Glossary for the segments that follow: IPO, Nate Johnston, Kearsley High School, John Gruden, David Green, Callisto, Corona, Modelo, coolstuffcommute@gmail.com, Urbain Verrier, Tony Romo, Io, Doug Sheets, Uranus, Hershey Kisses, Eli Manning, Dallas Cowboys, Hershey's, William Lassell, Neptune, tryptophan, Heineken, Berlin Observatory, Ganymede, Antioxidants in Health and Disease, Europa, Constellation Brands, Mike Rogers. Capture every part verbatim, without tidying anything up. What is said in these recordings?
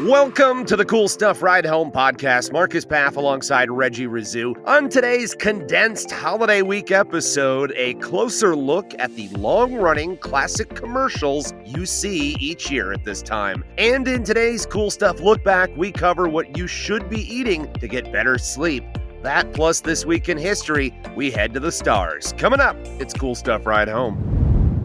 Welcome to the Cool Stuff Ride Home podcast. Marcus Path alongside Reggie Rizou. On today's condensed holiday week episode, a closer look at the long-running classic commercials you see each year at this time. And in today's Cool Stuff Look Back, we cover what you should be eating to get better sleep. That plus this week in history, we head to the stars. Coming up, it's Cool Stuff Ride Home.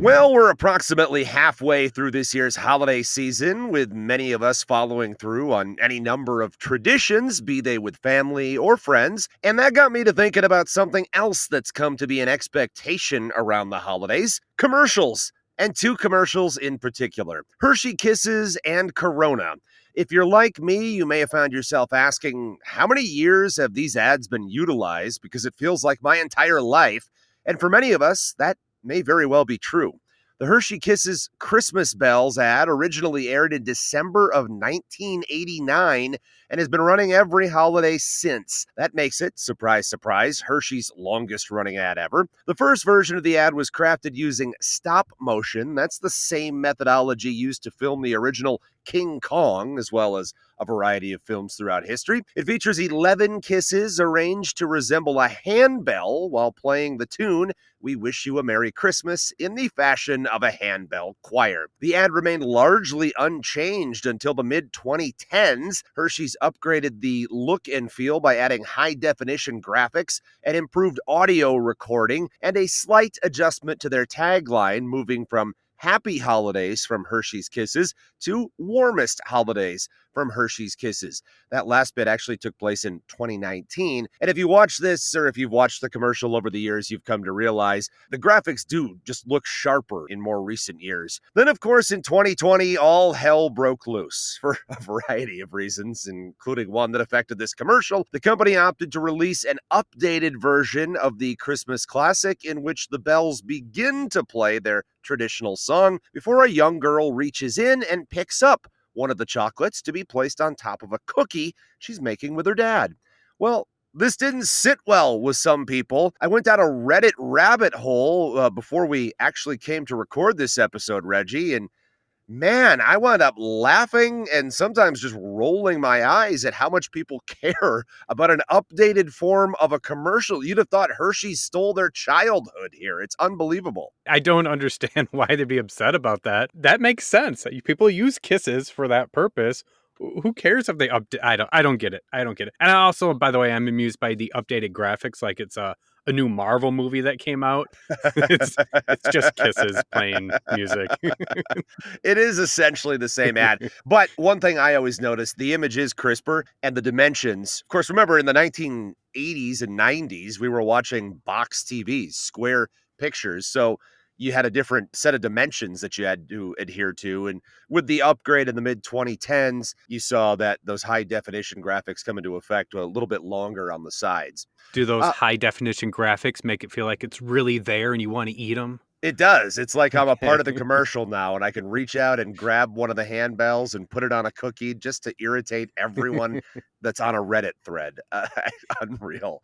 Well, we're approximately halfway through this year's holiday season, with many of us following through on any number of traditions, be they with family or friends. And that got me to thinking about something else that's come to be an expectation around the holidays: commercials. And two commercials in particular: Hershey Kisses and Corona. If you're like me, you may have found yourself asking, how many years have these ads been utilized? Because it feels like my entire life. And for many of us, that may very well be true. The Hershey Kisses Christmas Bells ad originally aired in December of nineteen eighty-nine and has been running every holiday since. That makes it, surprise, surprise, Hershey's longest running ad ever. The first version of the ad was crafted using stop motion. That's the same methodology used to film the original King Kong, as well as a variety of films throughout history. It features eleven kisses arranged to resemble a handbell while playing the tune "We Wish You a Merry Christmas" in the fashion of a handbell choir. The ad remained largely unchanged until the mid twenty tens. Hershey's upgraded the look and feel by adding high-definition graphics and improved audio recording, and a slight adjustment to their tagline, moving from "Happy Holidays" from Hershey's Kisses to "Warmest Holidays" from Hershey's Kisses. That last bit actually took place in twenty nineteen. And if you watch this, or if you've watched the commercial over the years, you've come to realize the graphics do just look sharper in more recent years. Then, of course, in twenty twenty, all hell broke loose for a variety of reasons, including one that affected this commercial. The company opted to release an updated version of the Christmas classic in which the bells begin to play their traditional song before a young girl reaches in and picks up one of the chocolates to be placed on top of a cookie she's making with her dad. Well, this didn't sit well with some people. I went down a Reddit rabbit hole uh, before we actually came to record this episode, Reggie, and man, I wound up laughing and sometimes just rolling my eyes at how much people care about an updated form of a commercial. You'd have thought Hershey stole their childhood here. It's unbelievable. I don't understand why they'd be upset about that. That makes sense. People use kisses for that purpose. Who cares if they update? I don't, I don't get it. I don't get it. And I also, by the way, I'm amused by the updated graphics, like it's a a new Marvel movie that came out. It's, it's just kisses playing music. It is essentially the same ad. But one thing I always notice, the image is crisper and the dimensions. Of course, remember in the nineteen eighties and nineties, we were watching box T Vs, square pictures. So you had a different set of dimensions that you had to adhere to. And with the upgrade in the mid twenty tens, you saw that those high-definition graphics come into effect a little bit longer on the sides. Do those uh, high-definition graphics make it feel like it's really there and you want to eat them? It does. It's like I'm a part of the commercial now, and I can reach out and grab one of the handbells and put it on a cookie just to irritate everyone that's on a Reddit thread. Uh, unreal.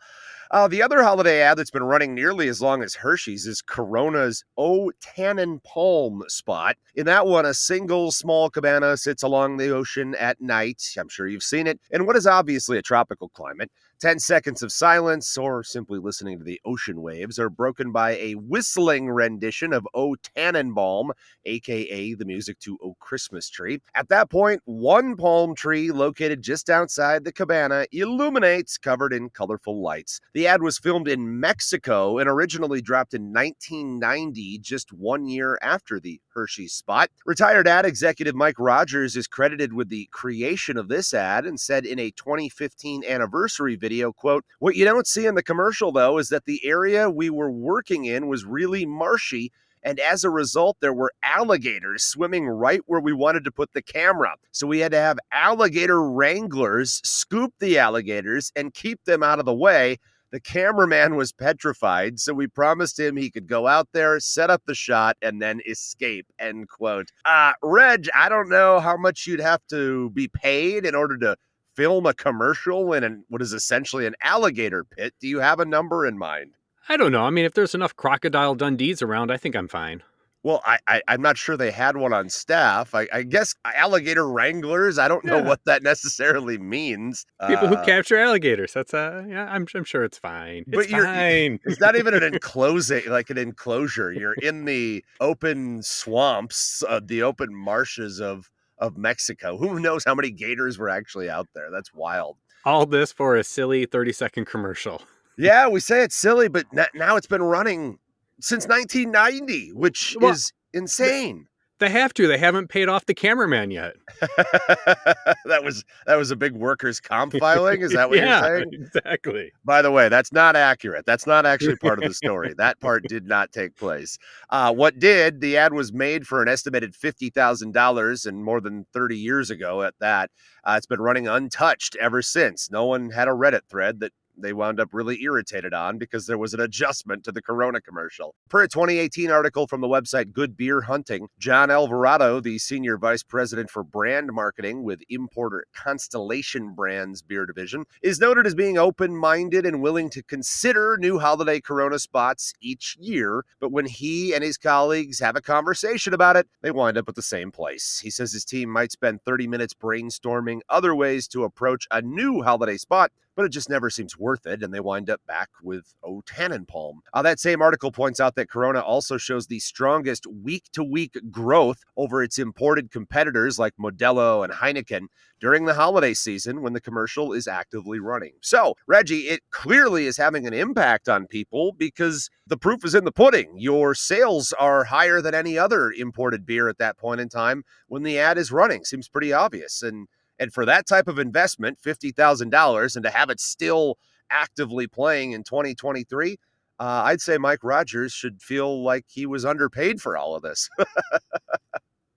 Uh, the other holiday ad that's been running nearly as long as Hershey's is Corona's O Tannin Palm spot. In that one, a single small cabana sits along the ocean at night. I'm sure you've seen it. In what is obviously a tropical climate, ten seconds of silence, or simply listening to the ocean waves, are broken by a whistling rendition of "O Tannenbaum," a k a the music to "O Christmas Tree." At that point, one palm tree located just outside the cabana illuminates, covered in colorful lights. The ad was filmed in Mexico and originally dropped in nineteen ninety, just one year after the Hershey's spot. Retired ad executive Mike Rogers is credited with the creation of this ad and said in a twenty fifteen anniversary video, Video, quote, "What you don't see in the commercial, though, is that the area we were working in was really marshy, and as a result, there were alligators swimming right where we wanted to put the camera. So we had to have alligator wranglers scoop the alligators and keep them out of the way. The cameraman was petrified, so we promised him he could go out there, set up the shot, and then escape, end quote. Uh, Reg, I don't know how much you'd have to be paid in order to film a commercial in an, what is essentially an alligator pit. Do you have a number in mind? I don't know. I mean, if there's enough Crocodile Dundees around, I think I'm fine. Well, I, I, I'm not sure they had one on staff. I, I guess alligator wranglers. I don't know yeah. what that necessarily means. People uh, who capture alligators. That's uh, yeah. I'm I'm sure it's fine. But it's you're, fine. It's not even an enclosure, like an enclosure. You're in the open swamps, uh, the open marshes of of Mexico. Who knows how many gators were actually out there? That's wild. All this for a silly thirty second commercial. Yeah, we say it's silly, but now it's been running since nineteen ninety, which well, is insane. They have to. They haven't paid off the cameraman yet. that was that was a big workers' comp filing? Is that what yeah, you're saying? Exactly. By the way, that's not accurate. That's not actually part of the story. That part did not take place. Uh, what did, the ad was made for an estimated fifty thousand dollars and more than thirty years ago at that. Uh, it's been running untouched ever since. No one had a Reddit thread that they wound up really irritated on because there was an adjustment to the Corona commercial. Per a twenty eighteen article from the website Good Beer Hunting, John Alvarado, the senior vice president for brand marketing with importer Constellation Brands Beer Division, is noted as being open-minded and willing to consider new holiday Corona spots each year. But when he and his colleagues have a conversation about it, they wind up at the same place. He says his team might spend thirty minutes brainstorming other ways to approach a new holiday spot, but it just never seems worth it, and they wind up back with O Tannenpalm. Uh, that same article points out that Corona also shows the strongest week-to-week growth over its imported competitors like Modelo and Heineken during the holiday season when the commercial is actively running. So, Reggie, it clearly is having an impact on people because the proof is in the pudding. Your sales are higher than any other imported beer at that point in time when the ad is running. Seems pretty obvious, and And for that type of investment, fifty thousand dollars, and to have it still actively playing in twenty twenty-three, uh, I'd say Mike Rogers should feel like he was underpaid for all of this.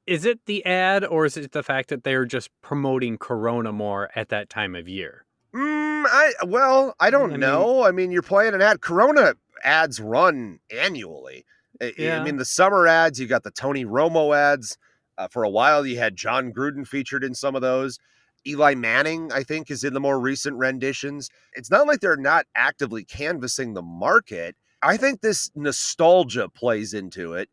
Is it the ad, or is it the fact that they're just promoting Corona more at that time of year? Mm, I Well, I don't I mean, know. I mean, you're playing an ad. Corona ads run annually. Yeah. I mean, the summer ads, you got the Tony Romo ads. Uh, for a while, you had John Gruden featured in some of those. Eli Manning, I think, is in the more recent renditions. It's not like they're not actively canvassing the market. I think this nostalgia plays into it.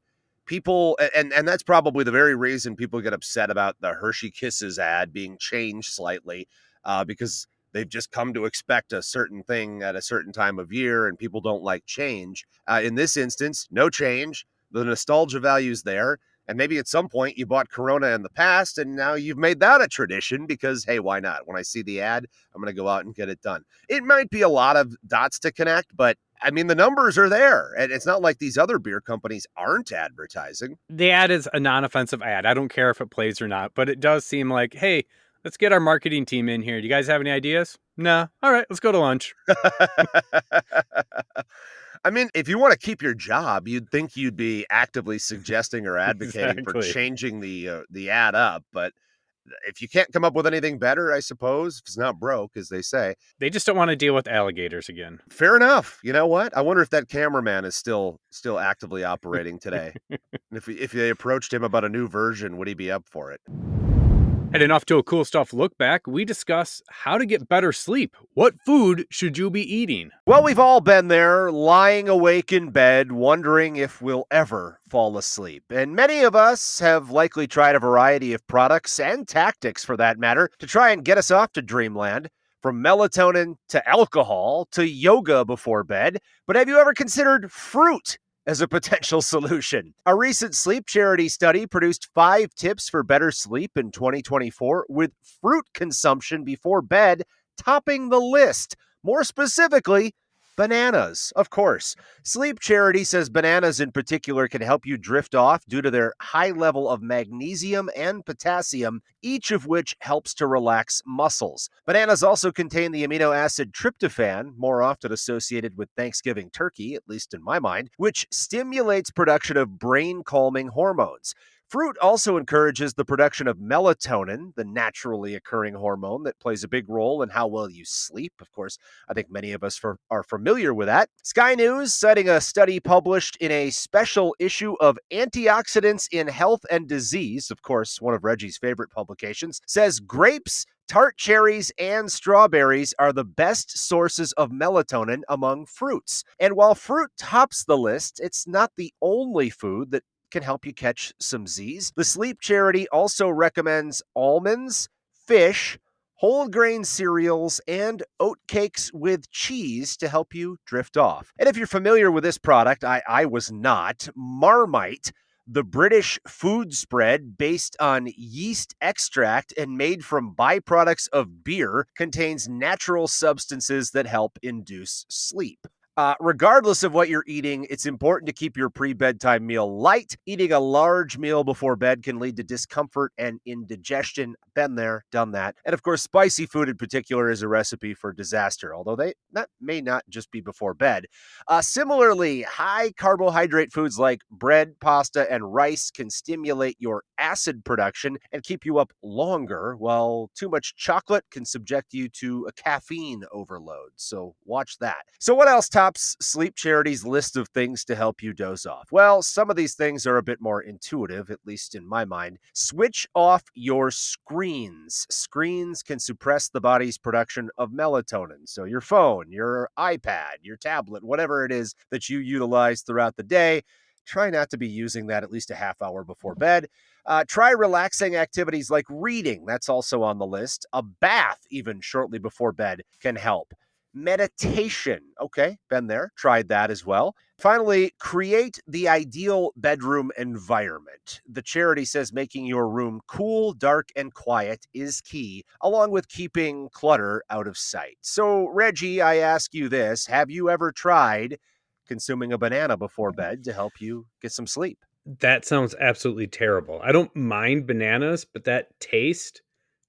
People, and, and that's probably the very reason people get upset about the Hershey Kisses ad being changed slightly, uh, because they've just come to expect a certain thing at a certain time of year, and people don't like change. Uh, in this instance, no change. The nostalgia value's there. And maybe at some point you bought Corona in the past and now you've made that a tradition because, hey, why not? When I see the ad, I'm going to go out and get it done. It might be a lot of dots to connect, but I mean, the numbers are there. And it's not like these other beer companies aren't advertising. The ad is a non-offensive ad. I don't care if it plays or not, but it does seem like, hey, let's get our marketing team in here. Do you guys have any ideas? No. All right, let's go to lunch. I mean, if you want to keep your job, you'd think you'd be actively suggesting or advocating exactly. for changing the uh, the ad up. But if you can't come up with anything better, I suppose, if it's not broke, as they say. They just don't want to deal with alligators again. Fair enough. You know what? I wonder if that cameraman is still still actively operating today. And if, if they approached him about a new version, would he be up for it? Heading off to a Cool Stuff look back, we discuss how to get better sleep. What food should you be eating? Well, we've all been there, lying awake in bed, wondering if we'll ever fall asleep. And many of us have likely tried a variety of products and tactics, for that matter, to try and get us off to dreamland. From melatonin to alcohol to yoga before bed. But have you ever considered fruit as a potential solution? A recent Sleep Charity study produced five tips for better sleep in twenty twenty-four, with fruit consumption before bed topping the list. More specifically, bananas, of course. Sleep Charity says bananas in particular can help you drift off due to their high level of magnesium and potassium, each of which helps to relax muscles. Bananas also contain the amino acid tryptophan, more often associated with Thanksgiving turkey, at least in my mind, which stimulates production of brain-calming hormones. Fruit also encourages the production of melatonin, the naturally occurring hormone that plays a big role in how well you sleep. Of course, I think many of us for, are familiar with that. Sky News, citing a study published in a special issue of Antioxidants in Health and Disease, of course, one of Reggie's favorite publications, says grapes, tart cherries, and strawberries are the best sources of melatonin among fruits. And while fruit tops the list, it's not the only food that can help you catch some Z's. The Sleep Charity also recommends almonds, fish, whole grain cereals, and oatcakes with cheese to help you drift off. And if you're familiar with this product, I, I was not, Marmite, the British food spread based on yeast extract and made from byproducts of beer, contains natural substances that help induce sleep. Uh, regardless of what you're eating, it's important to keep your pre-bedtime meal light. Eating a large meal before bed can lead to discomfort and indigestion. Been there, done that. And of course, spicy food in particular is a recipe for disaster, although they that may not just be before bed. Uh, similarly, high carbohydrate foods like bread, pasta, and rice can stimulate your acid production and keep you up longer, while too much chocolate can subject you to a caffeine overload. So watch that. So what else tops Sleep Charity's list of things to help you doze off? Well, some of these things are a bit more intuitive, at least in my mind. Switch off your screens. Screens can suppress the body's production of melatonin. So your phone, your iPad, your tablet, whatever it is that you utilize throughout the day, try not to be using that at least a half hour before bed. Uh, try relaxing activities like reading. That's also on the list. A bath, even shortly before bed, can help. Meditation. Okay, been there, tried that as well. Finally, create the ideal bedroom environment. The charity says making your room cool, dark, and quiet is key, along with keeping clutter out of sight. So, Reggie, I ask you this. Have you ever tried consuming a banana before bed to help you get some sleep? That sounds absolutely terrible. I don't mind bananas, but that taste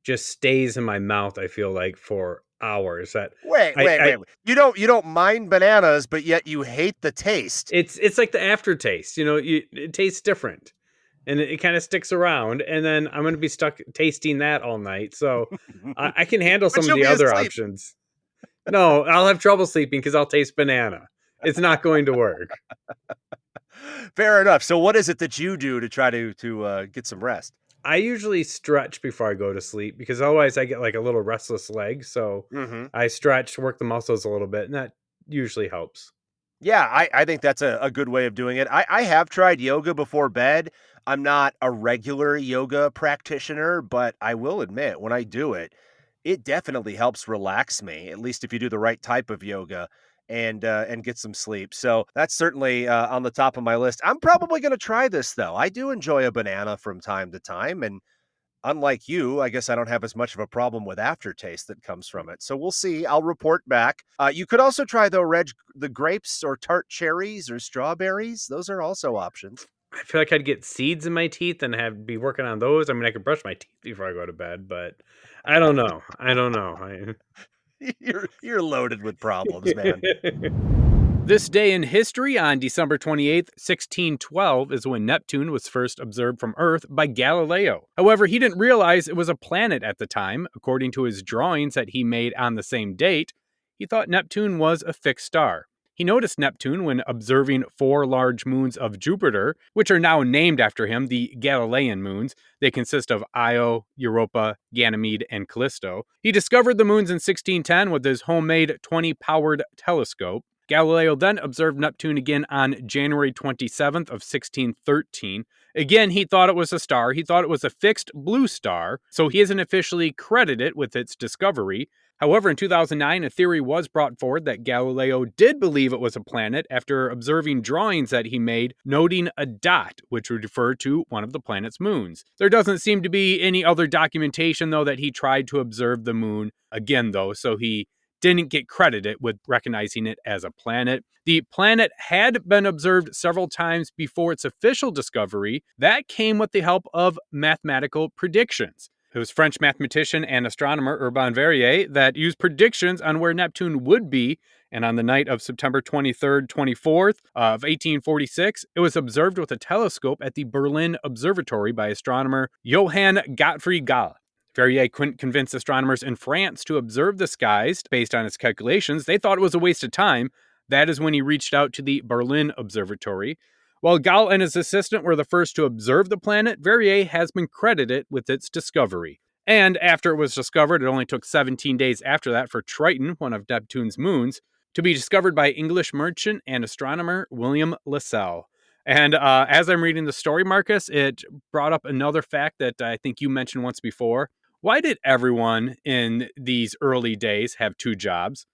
just stays in my mouth, I feel like, for hours. That wait, I, wait, I, wait, wait. You don't you don't mind bananas, but yet you hate the taste. It's it's like the aftertaste. You know, you, it tastes different, and it, it kind of sticks around. And then I'm going to be stuck tasting that all night. So I, I can handle some of the other asleep. options. No, I'll have trouble sleeping because I'll taste banana. It's not going to work. Fair enough. So what is it that you do to try to to uh, get some rest? I usually stretch before I go to sleep because otherwise I get like a little restless leg. So mm-hmm. I stretch to work the muscles a little bit, and that usually helps. Yeah, I, I think that's a, a good way of doing it. I, I have tried yoga before bed. I'm not a regular yoga practitioner, but I will admit when I do it, it definitely helps relax me, at least if you do the right type of yoga. And uh, and get some sleep. So that's certainly uh, on the top of my list. I'm probably going to try this, though. I do enjoy a banana from time to time. And unlike you, I guess I don't have as much of a problem with aftertaste that comes from it. So we'll see. I'll report back. Uh, you could also try, though, Reg, the grapes or tart cherries or strawberries. Those are also options. I feel like I'd get seeds in my teeth and have be working on those. I mean, I could brush my teeth before I go to bed, but I don't know. I don't know. I... You're you're loaded with problems, man. This day in history, on December twenty-eighth, sixteen twelve, is when Neptune was first observed from Earth by Galileo. However, he didn't realize it was a planet at the time. According to his drawings that he made on the same date, he thought Neptune was a fixed star. He noticed Neptune when observing four large moons of Jupiter, which are now named after him, the Galilean moons. They consist of Io, Europa, Ganymede, and Callisto. He discovered the moons in sixteen ten with his homemade twenty-powered telescope. Galileo then observed Neptune again on January twenty-seventh of sixteen thirteen. Again, he thought it was a star. He thought it was a fixed blue star, so he isn't officially credited with its discovery. However, in two thousand nine, a theory was brought forward that Galileo did believe it was a planet after observing drawings that he made noting a dot, which would refer to one of the planet's moons. There doesn't seem to be any other documentation, though, that he tried to observe the moon again, though, so he didn't get credited with recognizing it as a planet. The planet had been observed several times before its official discovery. That came with the help of mathematical predictions. It was French mathematician and astronomer Urbain Verrier that used predictions on where Neptune would be and on the night of September twenty-third, twenty-fourth of eighteen forty-six, it was observed with a telescope at the Berlin Observatory by astronomer Johann Gottfried Galle. Verrier couldn't convince astronomers in France to observe the skies based on his calculations. They thought it was a waste of time. That is when he reached out to the Berlin Observatory. While Galle and his assistant were the first to observe the planet, Verrier has been credited with its discovery. And after it was discovered, it only took seventeen days after that for Triton, one of Neptune's moons, to be discovered by English merchant and astronomer William Lassell. And uh, as I'm reading the story, Marcus, it brought up another fact that I think you mentioned once before. Why did everyone in these early days have two jobs?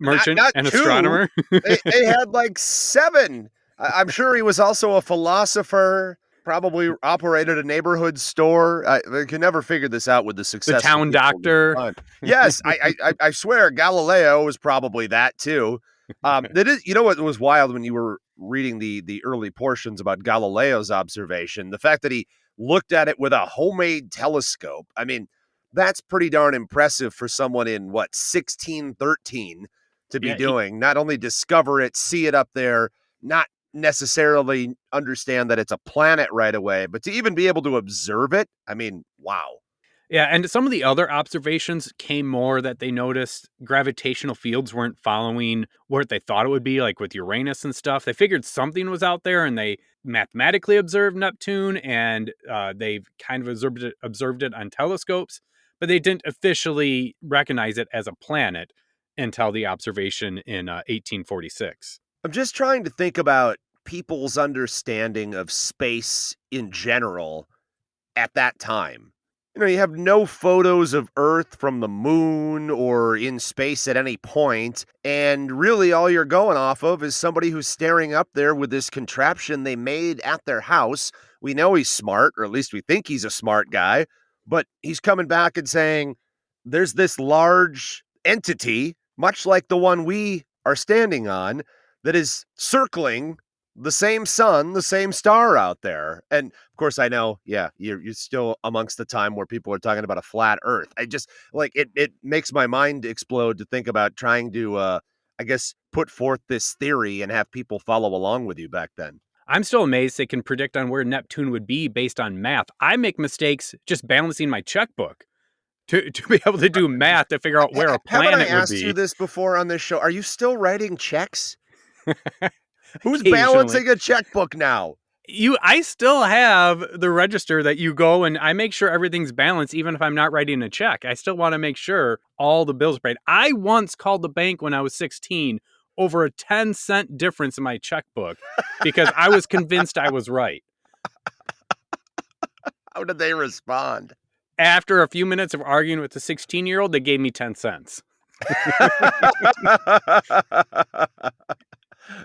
Merchant not, not and two. Astronomer? they, they had like seven. I'm sure he was also a philosopher, probably operated a neighborhood store. I, I can never figure this out with the success. The town doctor. Yes, I, I I swear Galileo was probably that too. Um, that is, you know what was wild when you were reading the the early portions about Galileo's observation? The fact that he looked at it with a homemade telescope. I mean, that's pretty darn impressive for someone in, what, sixteen thirteen to be yeah, doing. He, not only discover it, see it up there, not necessarily understand that it's a planet right away, but to even be able to observe it, I mean, wow. Yeah, and some of the other observations came more that they noticed gravitational fields weren't following what they thought it would be, like with Uranus and stuff. They figured something was out there, and they mathematically observed Neptune, and uh, they've kind of observed it, observed it on telescopes, but they didn't officially recognize it as a planet until the observation in uh, eighteen forty-six. I'm just trying to think about people's understanding of space in general at that time. You know, you have no photos of Earth from the moon or in space at any point, and really all you're going off of is somebody who's staring up there with this contraption they made at their house. We know he's smart, or at least we think he's a smart guy, but he's coming back and saying, there's this large entity, much like the one we are standing on, that is circling the same sun, the same star out there. And of course, I know, yeah, you're, you're still amongst the time where people are talking about a flat Earth. I just, like, it it makes my mind explode to think about trying to, uh, I guess, put forth this theory and have people follow along with you back then. I'm still amazed they can predict on where Neptune would be based on math. I make mistakes just balancing my checkbook to, to be able to do math to figure out where a planet would be. Haven't I asked you this before on this show? Are you still writing checks? Who's balancing a checkbook now? You, I still have the register that you go and I make sure everything's balanced, even if I'm not writing a check. I still want to make sure all the bills are paid. I once called the bank when I was sixteen over a ten cent difference in my checkbook because I was convinced I was right. How did they respond? After a few minutes of arguing with the sixteen-year-old, they gave me ten cents.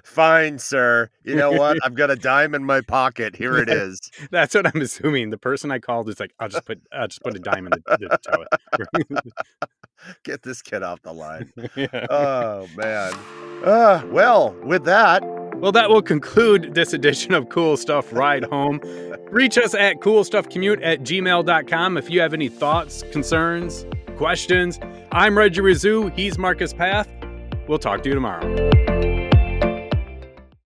Fine, sir. You know what? I've got a dime in my pocket. Here it is. That's what I'm assuming. The person I called is like, I'll just put, I'll just put a dime in the, the toe. Get this kid off the line. Yeah. Oh, man. Uh, well, with that. Well, that will conclude this edition of Cool Stuff Ride Home. Reach us at cool stuff commute at gmail dot com if you have any thoughts, concerns, questions. I'm Reggie Rizou. He's Marcus Path. We'll talk to you tomorrow.